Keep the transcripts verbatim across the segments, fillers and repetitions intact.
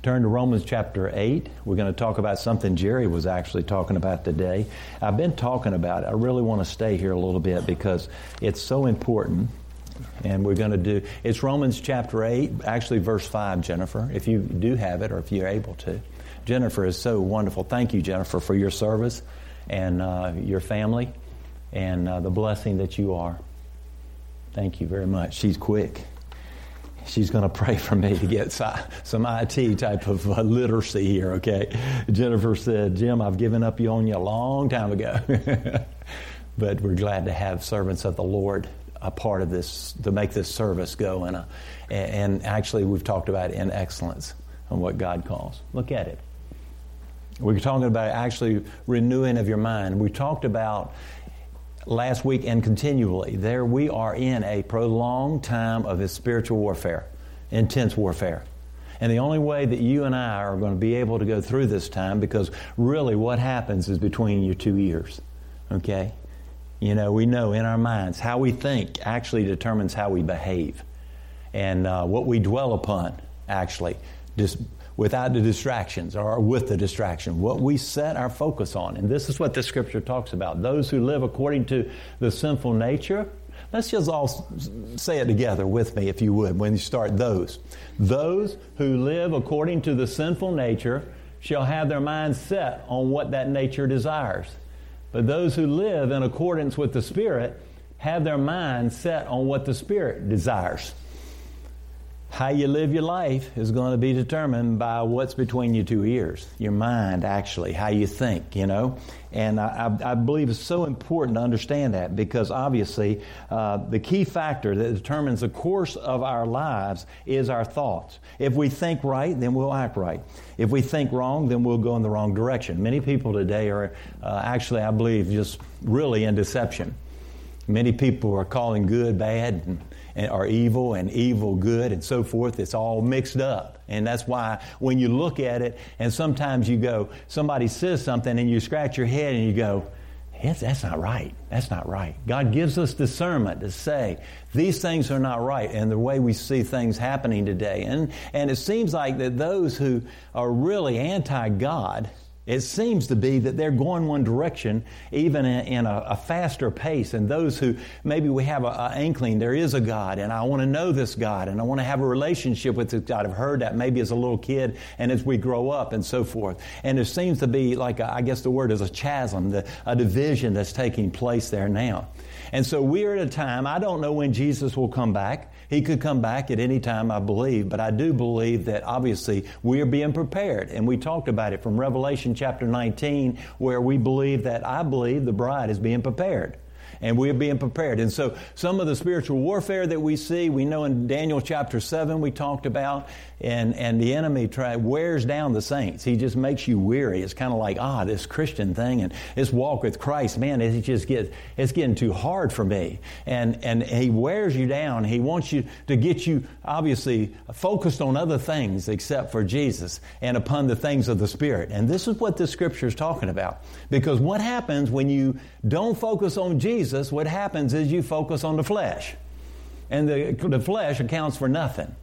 Turn to Romans chapter eight. We're going to talk about something Jerry was actually talking about today. I've been talking about it. I really want to stay here a little bit because it's so important. And we're going to do, it's Romans chapter eight, actually verse five, Jennifer, if you do have it or if you're able to. Jennifer is so wonderful. Thank you, Jennifer, for your service and uh, your family and uh, the blessing that you are. Thank you very much. She's quick. She's going to pray for me to get some I T type of literacy here, okay? Jennifer said, Jim, I've given up on you a long time ago. But we're glad to have servants of the Lord a part of this, to make this service go. And, a, and actually, we've talked about in excellence on what God calls. Look at it. We're talking about actually renewing of your mind. We talked about last week and continually, there we are in a prolonged time of this spiritual warfare, intense warfare. And the only way that you and I are going to be able to go through this time, because really what happens is between your two ears, okay? You know, we know in our minds, how we think actually determines how we behave. And uh, what we dwell upon, actually, just without the distractions or with the distraction, what we set our focus on. And this is what the scripture talks about. Those who live according to the sinful nature. Let's just all say it together with me, if you would, when you start those. Those who live according to the sinful nature shall have their minds set on what that nature desires. But those who live in accordance with the Spirit have their minds set on what the Spirit desires. How you live your life is going to be determined by what's between your two ears, your mind, actually, how you think, you know. And I, I believe it's so important to understand that because, obviously, uh, the key factor that determines the course of our lives is our thoughts. If we think right, then we'll act right. If we think wrong, then we'll go in the wrong direction. Many people today are uh, actually, I believe, just really in deception. Many people are calling good bad and, and are evil and evil good and so forth. It's all mixed up. And that's why when you look at it and sometimes you go, somebody says something and you scratch your head and you go, yes, that's not right. That's not right. God gives us discernment to say these things are not right. And the way we see things happening today. And, and it seems like that those who are really anti-God, it seems to be that they're going one direction, even in, in a, a faster pace. And those who maybe we have an inkling, there is a God, and I want to know this God, and I want to have a relationship with this God. I've heard that maybe as a little kid, and as we grow up, and so forth. And there seems to be like a, I guess the word is a chasm, the, a division that's taking place there now. And so we're at a time. I don't know when Jesus will come back. He could come back at any time, I believe. But I do believe that obviously we are being prepared, and we talked about it from Revelation chapter nineteen, where we believe that I believe the bride is being prepared. And we're being prepared. And so some of the spiritual warfare that we see, we know in Daniel chapter seven we talked about, and, and the enemy try, wears down the saints. He just makes you weary. It's kind of like, ah, this Christian thing and this walk with Christ, man, it just gets, it's getting too hard for me. And, and he wears you down. He wants you to get you, obviously, focused on other things except for Jesus and upon the things of the Spirit. And this is what this scripture is talking about. Because what happens when you don't focus on Jesus, what happens is you focus on the flesh. And the, the flesh accounts for nothing.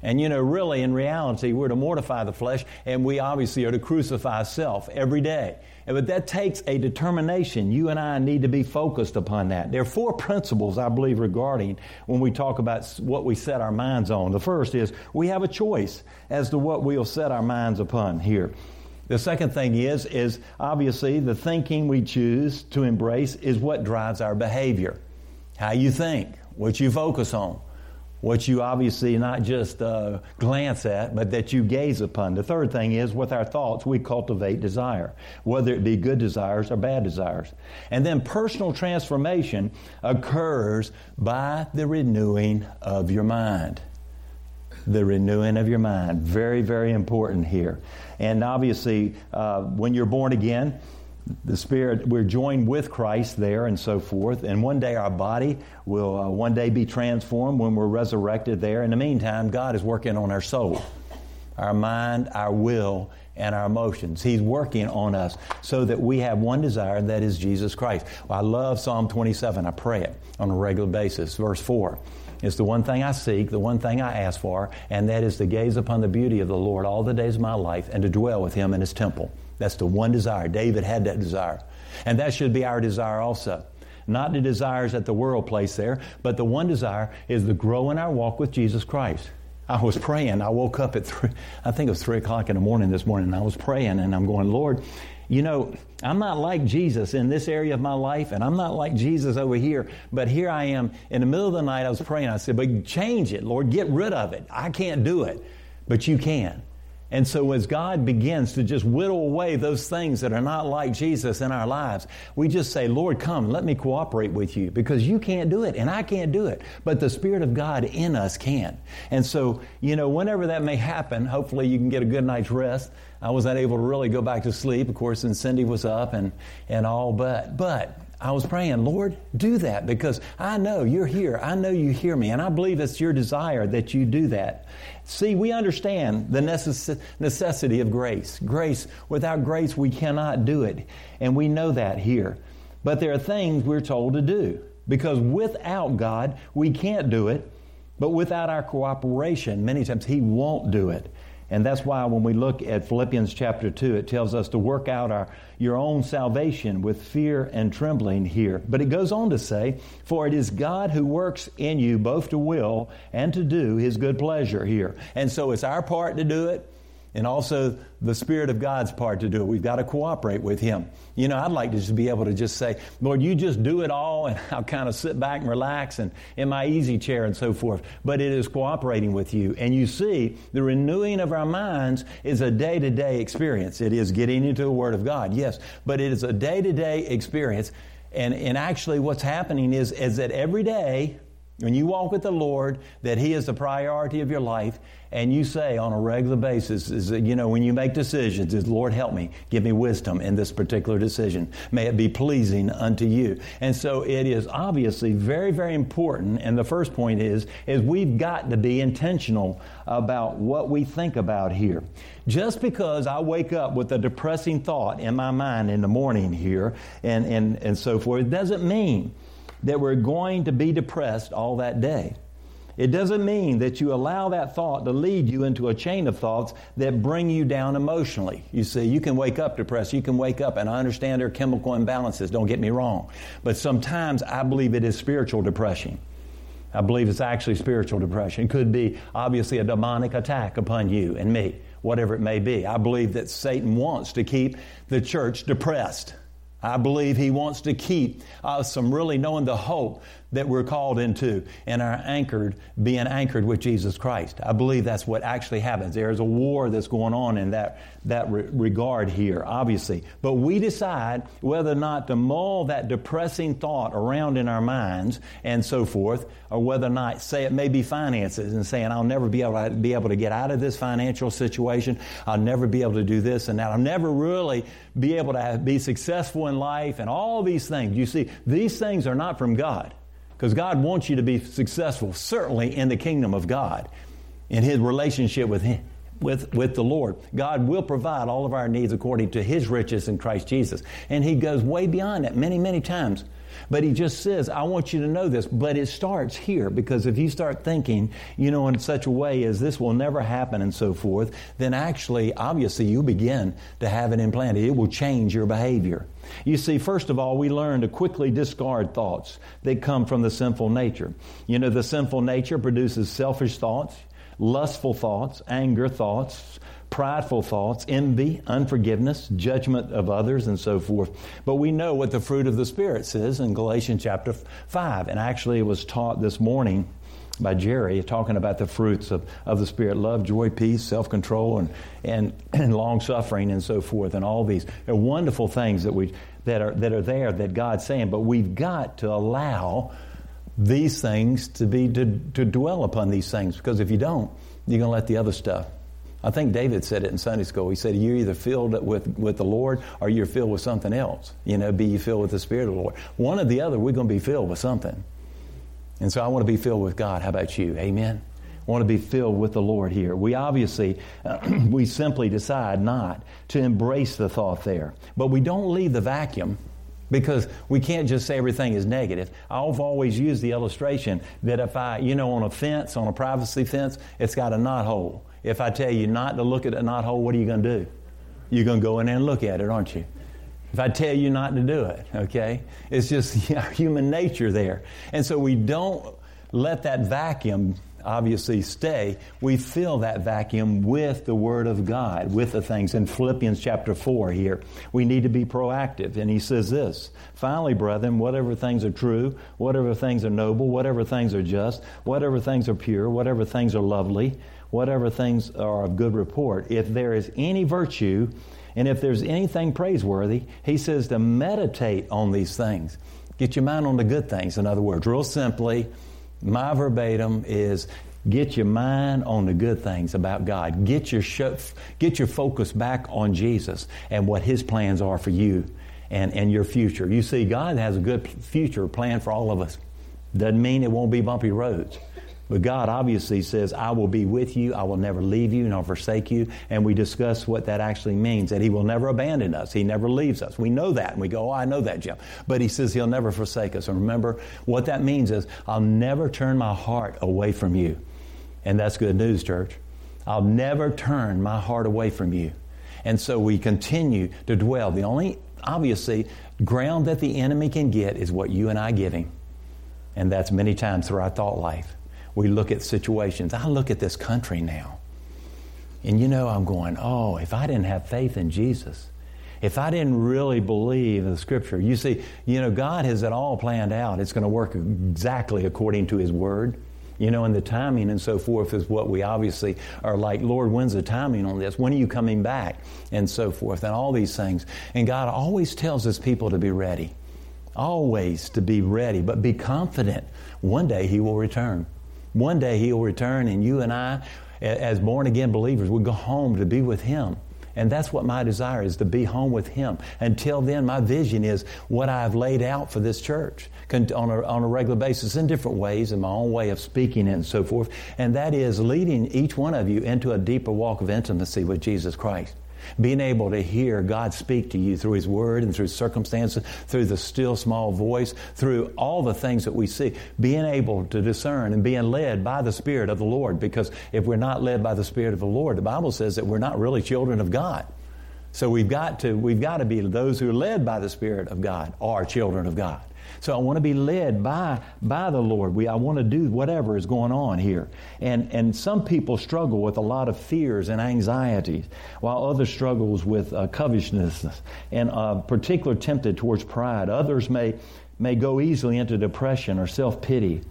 And you know, really, in reality, we're to mortify the flesh, and we obviously are to crucify self every day. And, but that takes a determination. You and I need to be focused upon that. There are four principles, I believe, regarding when we talk about what we set our minds on. The first is we have a choice as to what we'll set our minds upon here. The second thing is, is obviously the thinking we choose to embrace is what drives our behavior. How you think, what you focus on, what you obviously not just uh, glance at, but that you gaze upon. The third thing is with our thoughts, we cultivate desire, whether it be good desires or bad desires. And then personal transformation occurs by the renewing of your mind. The renewing of your mind. Very, very important here. And obviously, uh, when you're born again, the Spirit, we're joined with Christ there and so forth. And one day our body will uh, one day be transformed when we're resurrected there. In the meantime, God is working on our soul, our mind, our will, and our emotions. He's working on us so that we have one desire, and that is Jesus Christ. Well, I love Psalm twenty-seven. I pray it on a regular basis. Verse four. It's the one thing I seek, the one thing I ask for, and that is to gaze upon the beauty of the Lord all the days of my life and to dwell with Him in His temple. That's the one desire. David had that desire. And that should be our desire also. Not the desires that the world placed there, but the one desire is to grow in our walk with Jesus Christ. I was praying. I woke up at three, I think it was three o'clock in the morning this morning, and I was praying, and I'm going, Lord, you know, I'm not like Jesus in this area of my life, and I'm not like Jesus over here, but here I am. In the middle of the night, I was praying. I said, but change it, Lord. Get rid of it. I can't do it, but you can. And so as God begins to just whittle away those things that are not like Jesus in our lives, we just say, Lord, come, let me cooperate with you, because you can't do it and I can't do it. But the Spirit of God in us can. And so, you know, whenever that may happen, hopefully you can get a good night's rest. I was not able to really go back to sleep, of course, and Cindy was up and, and all but, but I was praying, Lord, do that, because I know you're here. I know you hear me, and I believe it's your desire that you do that. See, we understand the necess- necessity of grace. Grace, without grace, we cannot do it, and we know that here. But there are things we're told to do, because without God, we can't do it, but without our cooperation, many times He won't do it. And that's why when we look at Philippians chapter two, it tells us to work out our your own salvation with fear and trembling here. But it goes on to say, for it is God who works in you both to will and to do His good pleasure here. And so it's our part to do it, and also the Spirit of God's part to do it. We've got to cooperate with Him. You know, I'd like to just be able to just say, Lord, you just do it all, and I'll kind of sit back and relax and in my easy chair and so forth. But it is cooperating with you. And you see, the renewing of our minds is a day-to-day experience. It is getting into the Word of God, yes, but it is a day-to-day experience. And, and actually what's happening is, is that every day, when you walk with the Lord, that He is the priority of your life, and you say on a regular basis, is that, you know, when you make decisions, is, Lord, help me, give me wisdom in this particular decision. May it be pleasing unto you. And so it is obviously very, very important. And the first point is, is we've got to be intentional about what we think about here. Just because I wake up with a depressing thought in my mind in the morning here and, and, and so forth, doesn't mean that we're going to be depressed all that day. It doesn't mean that you allow that thought to lead you into a chain of thoughts that bring you down emotionally. You see, you can wake up depressed. You can wake up, and I understand there are chemical imbalances. Don't get me wrong. But sometimes I believe it is spiritual depression. I believe it's actually spiritual depression. It could be, obviously, a demonic attack upon you and me, whatever it may be. I believe that Satan wants to keep the church depressed. I believe he wants to keep us from really knowing the hope that we're called into and are anchored, being anchored with Jesus Christ. I believe that's what actually happens. There is a war that's going on in that, that re- regard here, obviously. But we decide whether or not to mull that depressing thought around in our minds and so forth, or whether or not, say it may be finances and saying, I'll never be able to, be able to get out of this financial situation. I'll never be able to do this and that. I'll never really be able to have, be successful in life and all these things. You see, these things are not from God, because God wants you to be successful, certainly in the kingdom of God, in His relationship with Him, with, with the Lord. God will provide all of our needs according to His riches in Christ Jesus. And He goes way beyond that many, many times. But He just says, I want you to know this, but it starts here, because if you start thinking, you know, in such a way as this will never happen and so forth, then actually, obviously, you begin to have it implanted. It will change your behavior. You see, first of all, we learn to quickly discard thoughts that come from the sinful nature. You know, the sinful nature produces selfish thoughts, lustful thoughts, anger thoughts, prideful thoughts, envy, unforgiveness, judgment of others, and so forth. But we know what the fruit of the Spirit says in Galatians chapter five. And actually, it was taught this morning by Jerry, talking about the fruits of, of the Spirit, love, joy, peace, self-control, and, and, and long-suffering, and so forth, and all these. They're wonderful things that we that are that are there that God's saying, but we've got to allow these things to be, to, to dwell upon these things, because if you don't, you're going to let the other stuff. I think David said it in Sunday school. He said, you're either filled with, with the Lord or you're filled with something else. You know, be you filled with the Spirit of the Lord. One or the other, we're going to be filled with something. And so I want to be filled with God. How about you? Amen? I want to be filled with the Lord here. We obviously, uh, we simply decide not to embrace the thought there. But we don't leave the vacuum. Because we can't just say everything is negative. I've always used the illustration that if I, you know, on a fence, on a privacy fence, it's got a knothole. If I tell you not to look at a knothole, what are you going to do? You're going to go in there and look at it, aren't you? If I tell you not to do it, okay? It's just yeah, human nature there. And so we don't let that vacuum obviously stay. We fill that vacuum with the Word of God, with the things. In Philippians chapter four here, we need to be proactive. And he says this, "Finally, brethren, whatever things are true, whatever things are noble, whatever things are just, whatever things are pure, whatever things are lovely, whatever things are of good report, if there is any virtue, and if there's anything praiseworthy," he says to meditate on these things. Get your mind on the good things, in other words. Real simply, my verbatim is get your mind on the good things about God. Get your show, get your focus back on Jesus and what His plans are for you and, and your future. You see, God has a good future plan for all of us. Doesn't mean it won't be bumpy roads. But God obviously says, "I will be with you. I will never leave you nor forsake you." And we discuss what that actually means, that He will never abandon us. He never leaves us. We know that. And we go, "Oh, I know that, Jim." But He says He'll never forsake us. And remember, what that means is, I'll never turn my heart away from you. And that's good news, church. I'll never turn my heart away from you. And so we continue to dwell. The only, obviously, ground that the enemy can get is what you and I give him. And that's many times through our thought life. We look at situations. I look at this country now, and you know, I'm going, oh, if I didn't have faith in Jesus, if I didn't really believe in the Scripture. You see, you know, God has it all planned out. It's going to work exactly according to His Word, you know, and the timing and so forth is what we obviously are like, Lord, when's the timing on this? When are you coming back? And so forth, and all these things. And God always tells His people to be ready, always to be ready, but be confident. One day He will return. One day He'll return, and you and I, as born-again believers, will go home to be with Him. And that's what my desire is, to be home with Him. Until then, my vision is what I've laid out for this church on a, on a regular basis in different ways, in my own way of speaking and so forth. And that is leading each one of you into a deeper walk of intimacy with Jesus Christ. Being able to hear God speak to you through His Word and through circumstances, through the still small voice, through all the things that we see. Being able to discern and being led by the Spirit of the Lord. Because if we're not led by the Spirit of the Lord, the Bible says that we're not really children of God. So we've got to, we've got to be those who are led by the Spirit of God are children of God. So I want to be led by, by the Lord. We, I want to do whatever is going on here. And, and some people struggle with a lot of fears and anxieties, while others struggle with uh, covetousness and uh, particularly tempted towards pride. Others may, may go easily into depression or self-pity.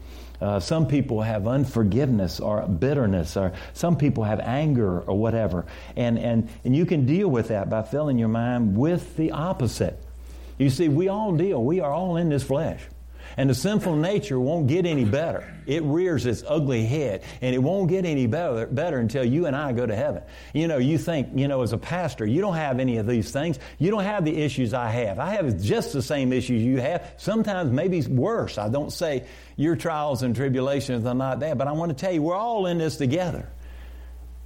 Uh, some people have unforgiveness or bitterness, or some people have anger or whatever. And, and, and you can deal with that by filling your mind with the opposite. You see, we all deal. We are all in this flesh. And the sinful nature won't get any better. It rears its ugly head, and it won't get any better, better until you and I go to heaven. You know, you think, you know, as a pastor, you don't have any of these things. You don't have the issues I have. I have just the same issues you have. Sometimes maybe worse. I don't say your trials and tribulations are not that, but I want to tell you, we're all in this together.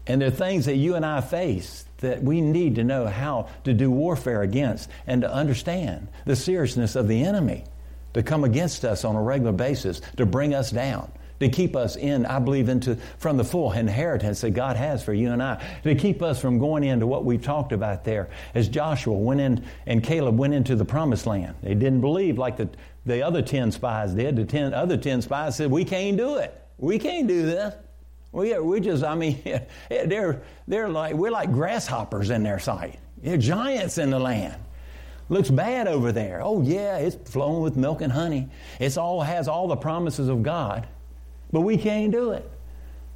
And there are things that you and I face that we need to know how to do warfare against and to understand the seriousness of the enemy to come against us on a regular basis, to bring us down, to keep us in, I believe, into from the full inheritance that God has for you and I, to keep us from going into what we've talked about there as Joshua went in and Caleb went into the promised land. They didn't believe like the, the other ten spies did. The ten, other ten spies said, we can't do it. We can't do this. We are, we just, I mean, they're, they're like, we're like grasshoppers in their sight. They're giants in the land. Looks bad over there. Oh yeah, it's flowing with milk and honey. It's all, has all the promises of God, but we can't do it.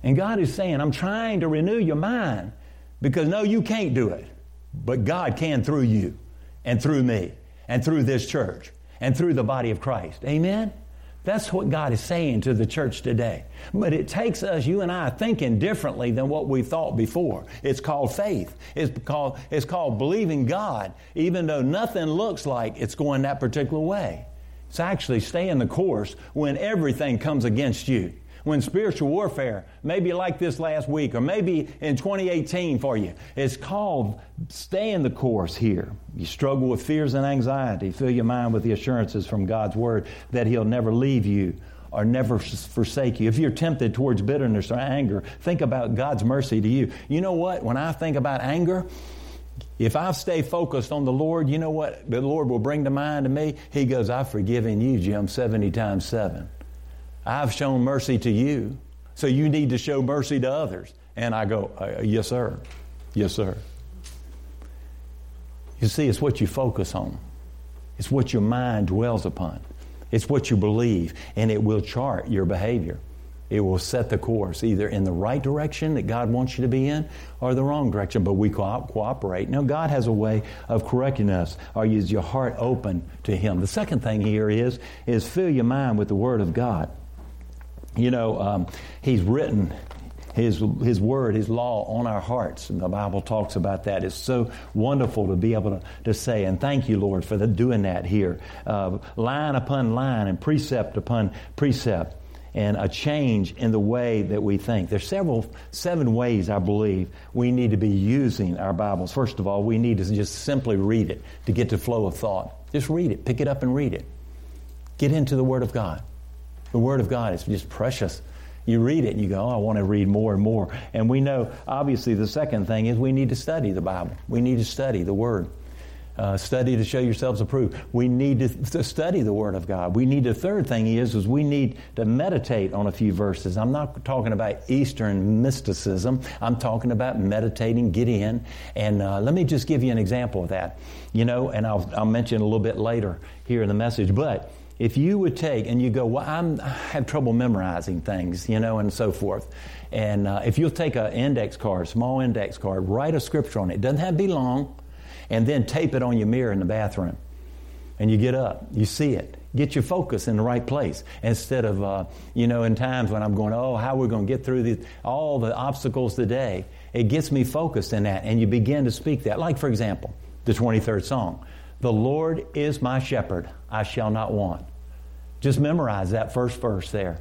And God is saying, I'm trying to renew your mind because no, you can't do it, but God can through you and through me and through this church and through the body of Christ. Amen. That's what God is saying to the church today. But it takes us, you and I, thinking differently than what we thought before. It's called faith. It's called, it's called believing God, even though nothing looks like it's going that particular way. It's actually staying the course when everything comes against you. when spiritual warfare, maybe like this last week or maybe in twenty eighteen for you, it's called staying the course here. You struggle with fears and anxiety. Fill your mind with the assurances from God's Word that He'll never leave you or never forsake you. If you're tempted towards bitterness or anger, think about God's mercy to you. You know what? When I think about anger, if I stay focused on the Lord, you know what the Lord will bring to mind to me? He goes, I've forgiven you, Jim, seventy times seven. I've shown mercy to you, so you need to show mercy to others. And I go, uh, yes, sir. Yes, sir. You see, it's what you focus on. It's what your mind dwells upon. It's what you believe, and it will chart your behavior. It will set the course either in the right direction that God wants you to be in or the wrong direction, but we co- cooperate. Now, God has a way of correcting us. Or is your heart open to Him? The second thing here is, is fill your mind with the Word of God. You know, um, He's written His His Word, His law on our hearts, and the Bible talks about that. It's so wonderful to be able to, to say, and thank you, Lord, for the, doing that here. Uh, line upon line and precept upon precept. And a change in the way that we think. There's several, seven ways I believe we need to be using our Bibles. First of all, we need to just simply read it to get the flow of thought. Just read it. Pick it up and read it. Get into the Word of God. The Word of God is just precious. You read it and you go, oh, I want to read more and more. And we know, obviously, the second thing is we need to study the Bible. We need to study the Word. Uh, study to show yourselves approved. We need to, to study the Word of God. We need the third thing is, is we need to meditate on a few verses. I'm not talking about Eastern mysticism. I'm talking about meditating, get in. And uh, let me just give you an example of that. You know, and I'll, I'll mention a little bit later here in the message. But if you would take and you go, well, I'm, I have trouble memorizing things, you know, and so forth. And uh, if you'll take an index card, small index card, write a scripture on it. It doesn't have to be long. And then tape it on your mirror in the bathroom. And you get up, you see it. Get your focus in the right place instead of, uh, you know, in times when I'm going, oh, how we're going to get through these, all the obstacles today. It gets me focused in that, and you begin to speak that. Like, for example, the twenty-third Psalm. The Lord is my shepherd, I shall not want. Just memorize that first verse there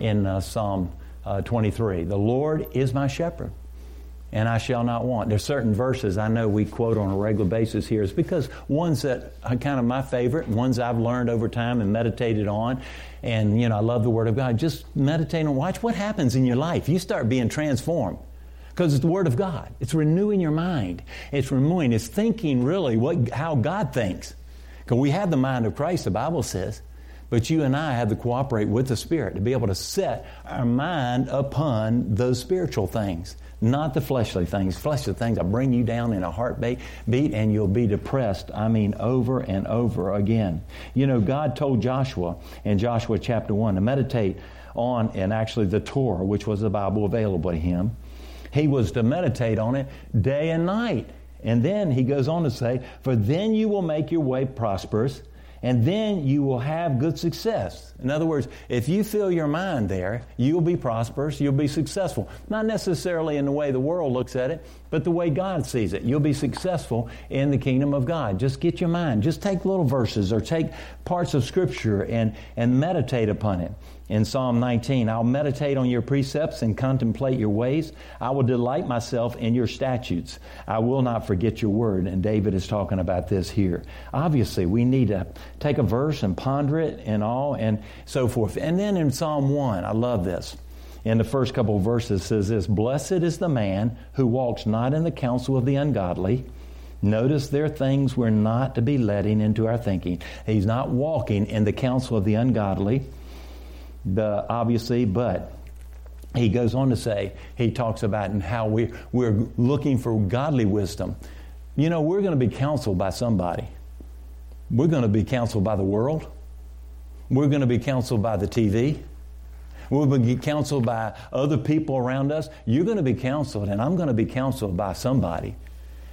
in uh, Psalm uh, twenty-three. The Lord is my shepherd, and I shall not want. There's certain verses I know we quote on a regular basis here. It's because ones that are kind of my favorite, ones I've learned over time and meditated on. And, you know, I love the Word of God. Just meditate and watch what happens in your life. You start being transformed because it's the Word of God. It's renewing your mind. It's renewing. It's thinking really what how God thinks. Because we have the mind of Christ, the Bible says. But you and I have to cooperate with the Spirit to be able to set our mind upon those spiritual things, not the fleshly things. Fleshly things will bring you down in a heartbeat and you'll be depressed, I mean, over and over again. You know, God told Joshua in Joshua chapter one to meditate on, and actually the Torah, which was the Bible available to him. He was to meditate on it day and night. And then he goes on to say, for then you will make your way prosperous, and then you will have good success. In other words, if you fill your mind there, you'll be prosperous, you'll be successful. Not necessarily in the way the world looks at it, but the way God sees it. You'll be successful in the kingdom of God. Just get your mind. Just take little verses or take parts of Scripture and, and meditate upon it. In Psalm nineteen, I'll meditate on your precepts and contemplate your ways. I will delight myself in your statutes. I will not forget your word. And David is talking about this here. Obviously, we need to take a verse and ponder it and all and so forth. And then in Psalm one, I love this. In the first couple of verses, it says this, blessed is the man who walks not in the counsel of the ungodly. Notice there are things we're not to be letting into our thinking. He's not walking in the counsel of the ungodly. The, obviously, but he goes on to say, he talks about and how we, we're looking for godly wisdom. You know, we're going to be counseled by somebody. We're going to be counseled by the world. We're going to be counseled by the T V. We're going to be counseled by other people around us. You're going to be counseled, and I'm going to be counseled by somebody.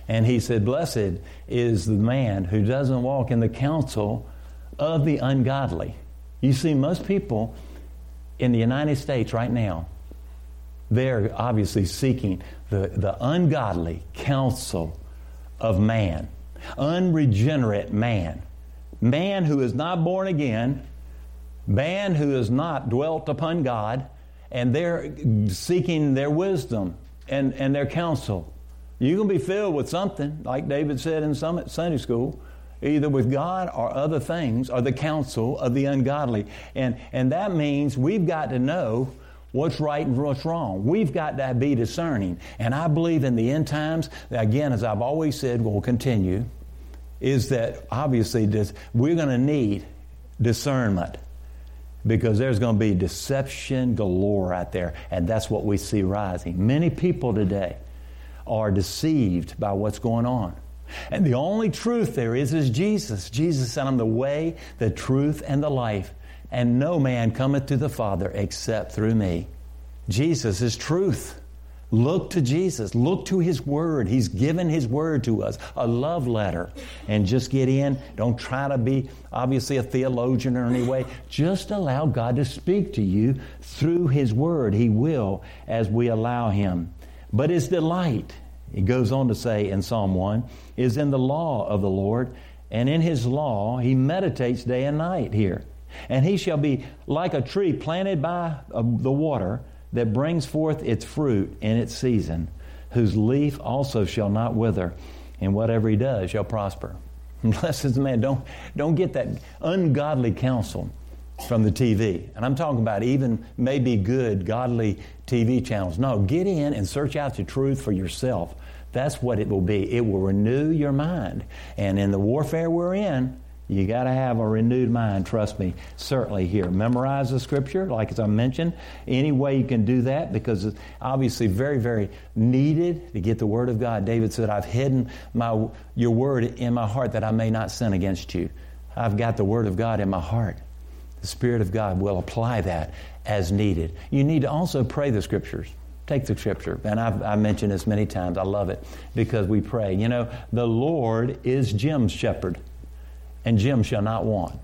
And he said, blessed is the man who doesn't walk in the counsel of the ungodly. You see, most people in the United States right now, they're obviously seeking the, the ungodly counsel of man, unregenerate man, man who is not born again, man who is not dwelt upon God, and they're seeking their wisdom and, and their counsel. You're going to be filled with something, like David said in Sunday school, either with God or other things, or the counsel of the ungodly. And, and that means we've got to know what's right and what's wrong. We've got to be discerning. And I believe in the end times, again, as I've always said, will continue, is that obviously this, we're going to need discernment, because there's going to be deception galore out there, and that's what we see rising. Many people today are deceived by what's going on. And the only truth there is is Jesus. Jesus said, I'm the way, the truth, and the life. And no man cometh to the Father except through me. Jesus is truth. Look to Jesus. Look to His Word. He's given His Word to us, a love letter. And just get in. Don't try to be, obviously, a theologian or any way. Just allow God to speak to you through His Word. He will as we allow Him. But His delight, it goes on to say in Psalm one, is in the law of the Lord. And in His law, He meditates day and night here. And he shall be like a tree planted by uh, the water, that brings forth its fruit in its season, whose leaf also shall not wither, and whatever he does shall prosper. Blessed is the man. Don't, don't get that ungodly counsel from the T V. And I'm talking about even maybe good, godly T V channels. No, get in and search out the truth for yourself. That's what it will be. It will renew your mind. And in the warfare we're in, you got to have a renewed mind, trust me, certainly here. Memorize the Scripture, like as I mentioned. Any way you can do that, because it's obviously very, very needed to get the Word of God. David said, I've hidden my your Word in my heart that I may not sin against you. I've got the Word of God in my heart. The Spirit of God will apply that as needed. You need to also pray the Scriptures. Take the Scripture. And I've, I've mentioned this many times. I love it because we pray. You know, the Lord is Jim's shepherd, and Jim shall not want.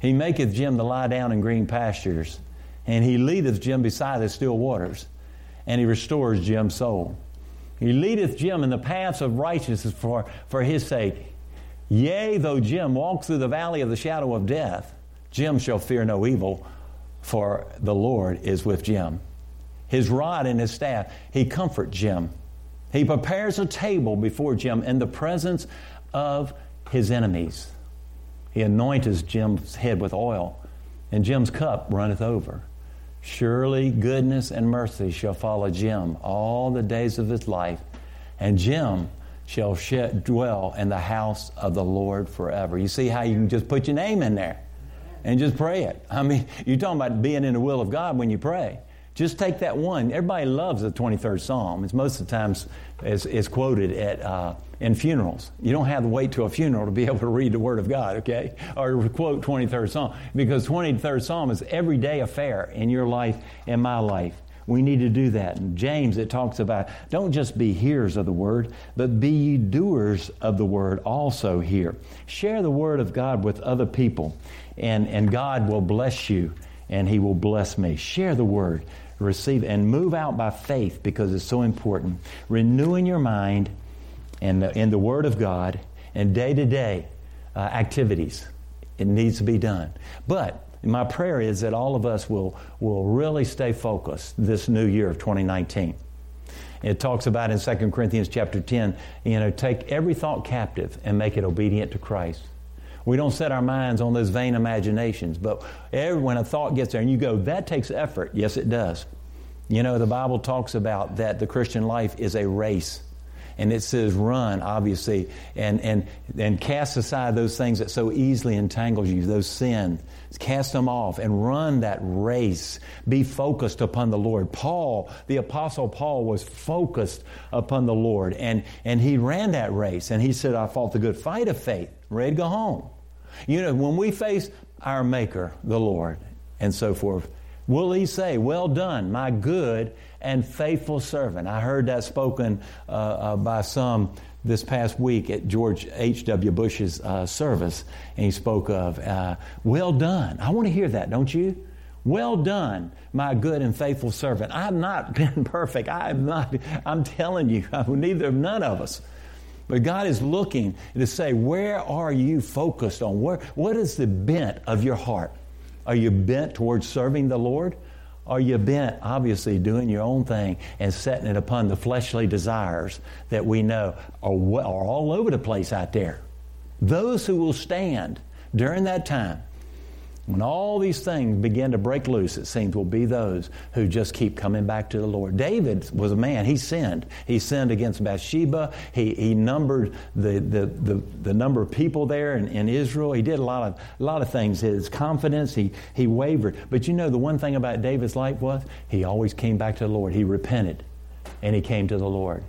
He maketh Jim to lie down in green pastures, and he leadeth Jim beside the still waters, and he restores Jim's soul. He leadeth Jim in the paths of righteousness for, for his sake. Yea, though Jim walk through the valley of the shadow of death, Jim shall fear no evil, for the Lord is with Jim. His rod and his staff, he comfort Jim. He prepares a table before Jim in the presence of his enemies. He anointeth Jim's head with oil, and Jim's cup runneth over. Surely goodness and mercy shall follow Jim all the days of his life, and Jim shall dwell in the house of the Lord forever. You see how you can just put your name in there and just pray it. I mean, you're talking about being in the will of God when you pray. Just take that one. Everybody loves the twenty-third Psalm. It's most of the times it's, it's quoted at uh, in funerals. You don't have to wait till a funeral to be able to read the Word of God, okay? Or quote twenty-third Psalm, because twenty-third Psalm is everyday affair in your life, in my life. We need to do that. In James, it talks about don't just be hearers of the Word, but be ye doers of the Word also here. Share the Word of God with other people, and, and God will bless you. And He will bless me. Share the Word, receive, and move out by faith, because it's so important. Renewing your mind in the, in the Word of God and day-to-day uh, activities. It needs to be done. But my prayer is that all of us will, will really stay focused this new year of twenty nineteen. It talks about in Second Corinthians chapter ten, you know, take every thought captive and make it obedient to Christ. We don't set our minds on those vain imaginations, but every, when a thought gets there and you go, that takes effort. Yes, it does. You know, the Bible talks about that the Christian life is a race, and it says run, obviously, and and and cast aside those things that so easily entangles you, those sins. Cast them off and run that race. Be focused upon the Lord. Paul, the Apostle Paul, was focused upon the Lord, and, and he ran that race, and he said, I fought the good fight of faith, ready to go home. You know, when we face our Maker, the Lord, and so forth, will He say, well done, my good and faithful servant? I heard that spoken uh, uh, by some this past week at George H W Bush's uh, service, and he spoke of, uh, well done. I want to hear that, don't you? Well done, my good and faithful servant. I have not been perfect. I have not, I'm telling you, neither, none of us. But God is looking to say, where are you focused on? Where, what is the bent of your heart? Are you bent towards serving the Lord? Are you bent, obviously, doing your own thing and setting it upon the fleshly desires that we know are, are all over the place out there? Those who will stand during that time, when all these things begin to break loose, it seems, will be those who just keep coming back to the Lord. David was a man. He sinned. He sinned against Bathsheba. He he numbered the the, the, the number of people there in, in Israel. He did a lot of a lot of things. His confidence, he he wavered. But you know the one thing about David's life was he always came back to the Lord. He repented and he came to the Lord.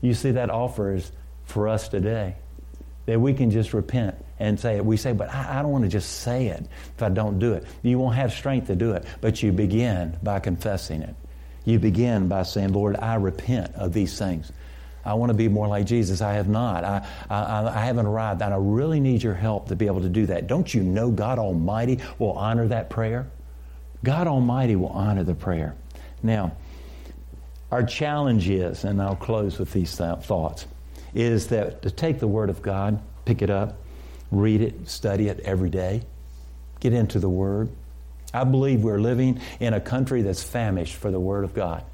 You see, that offers for us today, that we can just repent and say it. We say, but I, I don't want to just say it if I don't do it. You won't have strength to do it, but you begin by confessing it. You begin by saying, Lord, I repent of these things. I want to be more like Jesus. I have not. I, I, I haven't arrived, and I really need your help to be able to do that. Don't you know God Almighty will honor that prayer? God Almighty will honor the prayer. Now, our challenge is, and I'll close with these th- thoughts, is that to take the Word of God, pick it up, read it, study it every day. Get into the Word. I believe we're living in a country that's famished for the Word of God.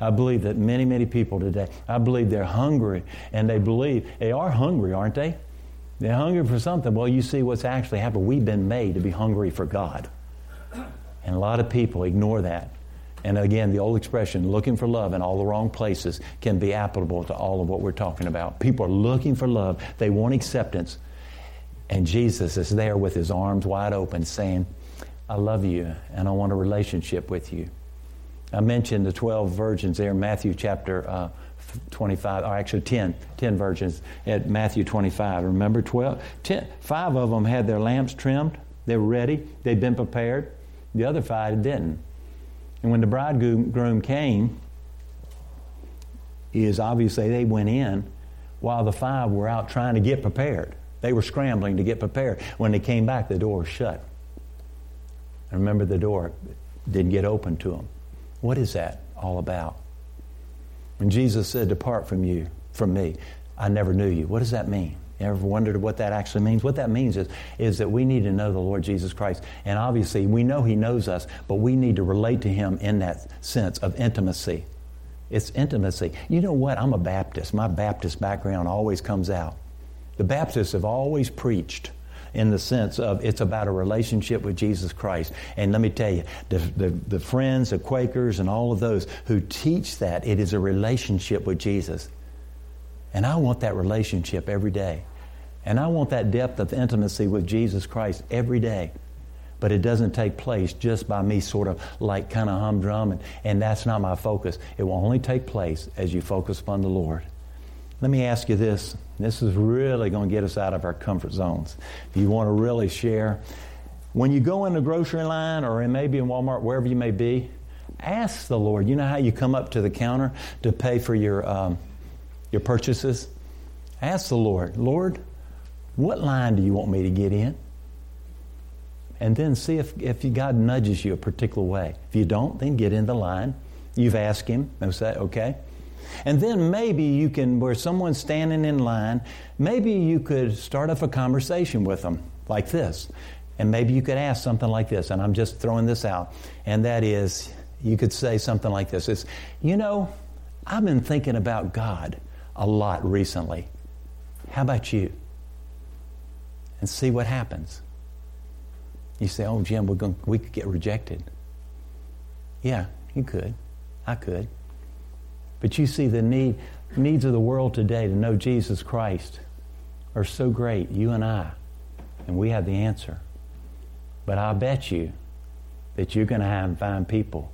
I believe that many, many people today, I believe they're hungry, and they believe, they are hungry, aren't they? They're hungry for something. Well, you see what's actually happened. We've been made to be hungry for God. And a lot of people ignore that. And again, the old expression, looking for love in all the wrong places, can be applicable to all of what we're talking about. People are looking for love. They want acceptance. And Jesus is there with his arms wide open saying, I love you and I want a relationship with you. I mentioned the twelve virgins there in Matthew chapter uh, twenty-five, or actually ten, ten virgins at Matthew twenty-five. Remember twelve? Ten, five of them had their lamps trimmed. They were ready. They'd been prepared. The other five didn't. And when the bridegroom came, is obviously they went in while the five were out trying to get prepared. They were scrambling to get prepared. When they came back, the door was shut. I remember the door didn't get open to them. What is that all about? When Jesus said, depart from you, from me, I never knew you. What does that mean? You ever wondered what that actually means? What that means is, is that we need to know the Lord Jesus Christ. And obviously, we know He knows us, but we need to relate to Him in that sense of intimacy. It's intimacy. You know what? I'm a Baptist. My Baptist background always comes out. The Baptists have always preached in the sense of it's about a relationship with Jesus Christ. And let me tell you, the, the, the Friends, the Quakers, and all of those who teach that, it is a relationship with Jesus. And I want that relationship every day. And I want that depth of intimacy with Jesus Christ every day. But it doesn't take place just by me sort of like kind of humdrum, and, and that's not my focus. It will only take place as you focus upon the Lord. Let me ask you this. This is really going to get us out of our comfort zones. If you want to really share, when you go in the grocery line or maybe in Walmart, wherever you may be, ask the Lord. You know how you come up to the counter to pay for your um, your purchases? Ask the Lord, Lord, what line do you want me to get in? And then see if, if God nudges you a particular way. If you don't, then get in the line. You've asked Him. And say, okay. And then maybe you can, where someone's standing in line, maybe you could start up a conversation with them like this. And maybe you could ask something like this, and I'm just throwing this out. And that is, you could say something like this. It's, you know, I've been thinking about God a lot recently. How about you? And see what happens. You say, oh, Jim, we're going, we could get rejected. Yeah, you could. I could. But you see, the need needs of the world today to know Jesus Christ are so great, you and I, and we have the answer. But I bet you that you're going to find people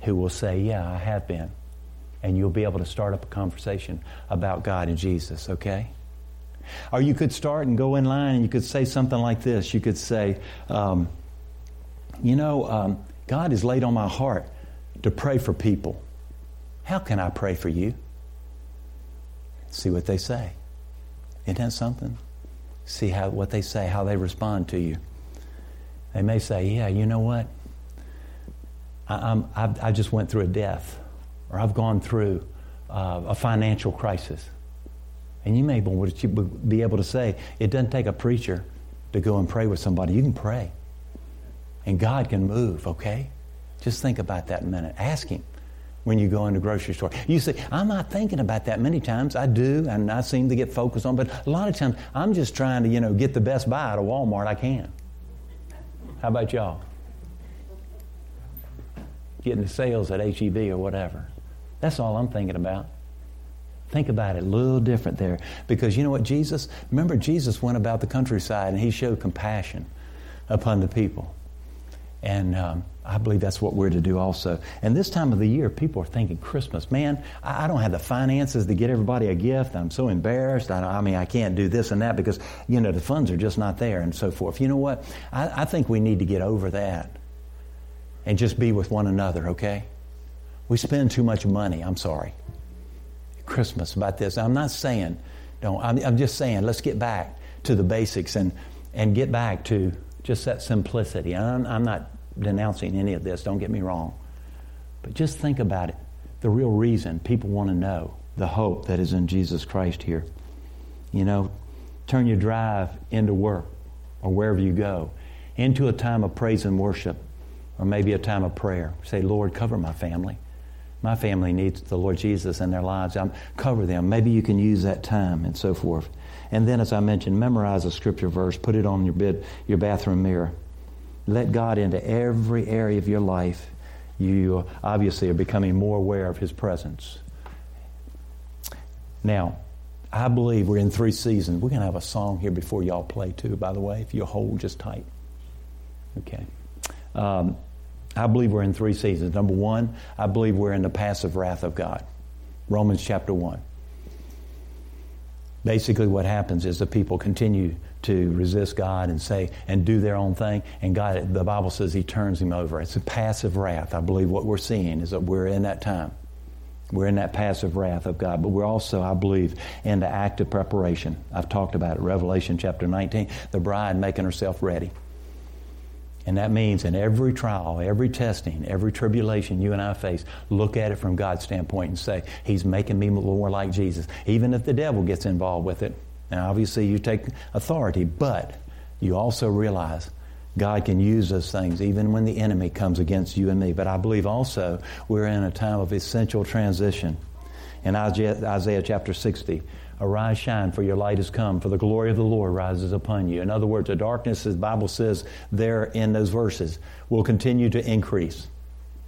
who will say, yeah, I have been. And you'll be able to start up a conversation about God and Jesus, okay? Or you could start and go in line and you could say something like this. You could say, um, you know, um, God has laid on my heart to pray for people. How can I pray for you? See what they say. Isn't that something? See how what they say, how they respond to you. They may say, yeah, you know what? I, I'm, I, I just went through a death, or I've gone through uh, a financial crisis. And you may be able to say, it doesn't take a preacher to go and pray with somebody. You can pray. And God can move, okay? Just think about that a minute. Ask him when you go in the grocery store. You say, I'm not thinking about that many times. I do, and I seem to get focused on, but a lot of times I'm just trying to, you know, get the best buy out of Walmart I can. How about y'all? Getting the sales at H E B or whatever. That's all I'm thinking about. Think about it a little different there. Because you know what Jesus, remember Jesus went about the countryside and he showed compassion upon the people. And um, I believe that's what we're to do also. And this time of the year, people are thinking Christmas. Man, I, I don't have the finances to get everybody a gift. I'm so embarrassed. I, I mean, I can't do this and that because, you know, the funds are just not there and so forth. You know what? I, I think we need to get over that and just be with one another, okay? We spend too much money. I'm sorry. Christmas, about this. I'm not saying, don't. I'm, I'm just saying, let's get back to the basics and, and get back to just that simplicity. I'm, I'm not denouncing any of this. Don't get me wrong. But just think about it. The real reason people want to know the hope that is in Jesus Christ here. You know, turn your drive into work or wherever you go into a time of praise and worship or maybe a time of prayer. Say, Lord, cover my family. My family needs the Lord Jesus in their lives. I'm, cover them. Maybe you can use that time and so forth. And then, as I mentioned, memorize a scripture verse. Put it on your bed, your bathroom mirror. Let God into every area of your life. You obviously are becoming more aware of His presence. Now, I believe we're in three seasons. We're going to have a song here before y'all play too, by the way, if you'll hold just tight. Okay. Um, I believe we're in three seasons. Number one, I believe we're in the passive wrath of God. Romans chapter one. Basically what happens is the people continue to resist God and say, and do their own thing. And God, the Bible says He turns him over. It's a passive wrath. I believe what we're seeing is that we're in that time. We're in that passive wrath of God. But we're also, I believe, in the active preparation. I've talked about it. Revelation chapter nineteen, the bride making herself ready. And that means in every trial, every testing, every tribulation you and I face, look at it from God's standpoint and say, He's making me more like Jesus. Even if the devil gets involved with it. Now, obviously, you take authority, but you also realize God can use those things even when the enemy comes against you and me. But I believe also we're in a time of essential transition. In Isaiah chapter sixty, arise, shine, for your light has come, for the glory of the Lord rises upon you. In other words, the darkness, as the Bible says there in those verses, will continue to increase.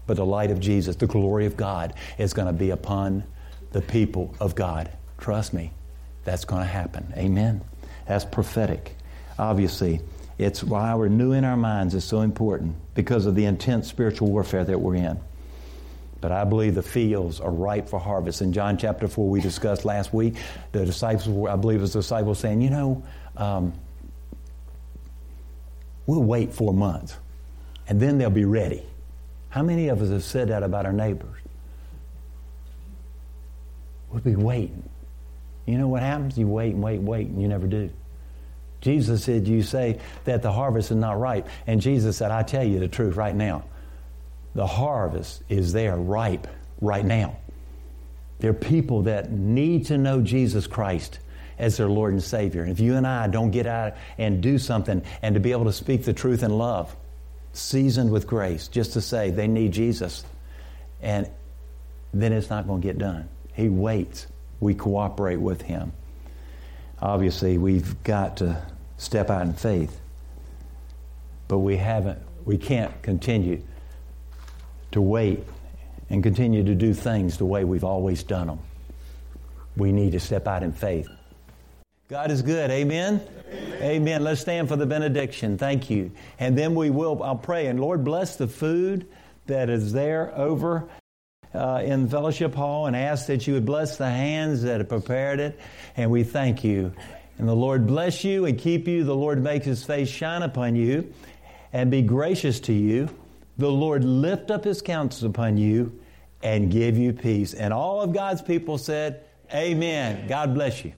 But the light of Jesus, the glory of God, is going to be upon the people of God. Trust me, that's going to happen. Amen. That's prophetic. Obviously, it's why renewing our minds is so important, because of the intense spiritual warfare that we're in. But I believe the fields are ripe for harvest. In John chapter four, we discussed last week, the disciples were, I believe it was the disciples saying, you know, um, we'll wait four months and then they'll be ready. How many of us have said that about our neighbors? We'll be waiting. You know what happens? You wait and wait and wait and you never do. Jesus said, you say that the harvest is not ripe. And Jesus said, I tell you the truth right now. The harvest is there ripe right now. There are people that need to know Jesus Christ as their Lord and Savior. And if you and I don't get out and do something and to be able to speak the truth in love, seasoned with grace, just to say they need Jesus, and then it's not going to get done. He waits. We cooperate with Him. Obviously, we've got to step out in faith, but we haven't, we can't continue to wait and continue to do things the way we've always done them. We need to step out in faith. God is good. Amen? Amen. Amen. Let's stand for the benediction. Thank you. And then we will, I'll pray. And Lord, bless the food that is there over uh, in Fellowship Hall, and ask that you would bless the hands that have prepared it. And we thank you. And the Lord bless you and keep you. The Lord make His face shine upon you and be gracious to you. The Lord lift up His countenance upon you and give you peace. And all of God's people said, amen. God bless you.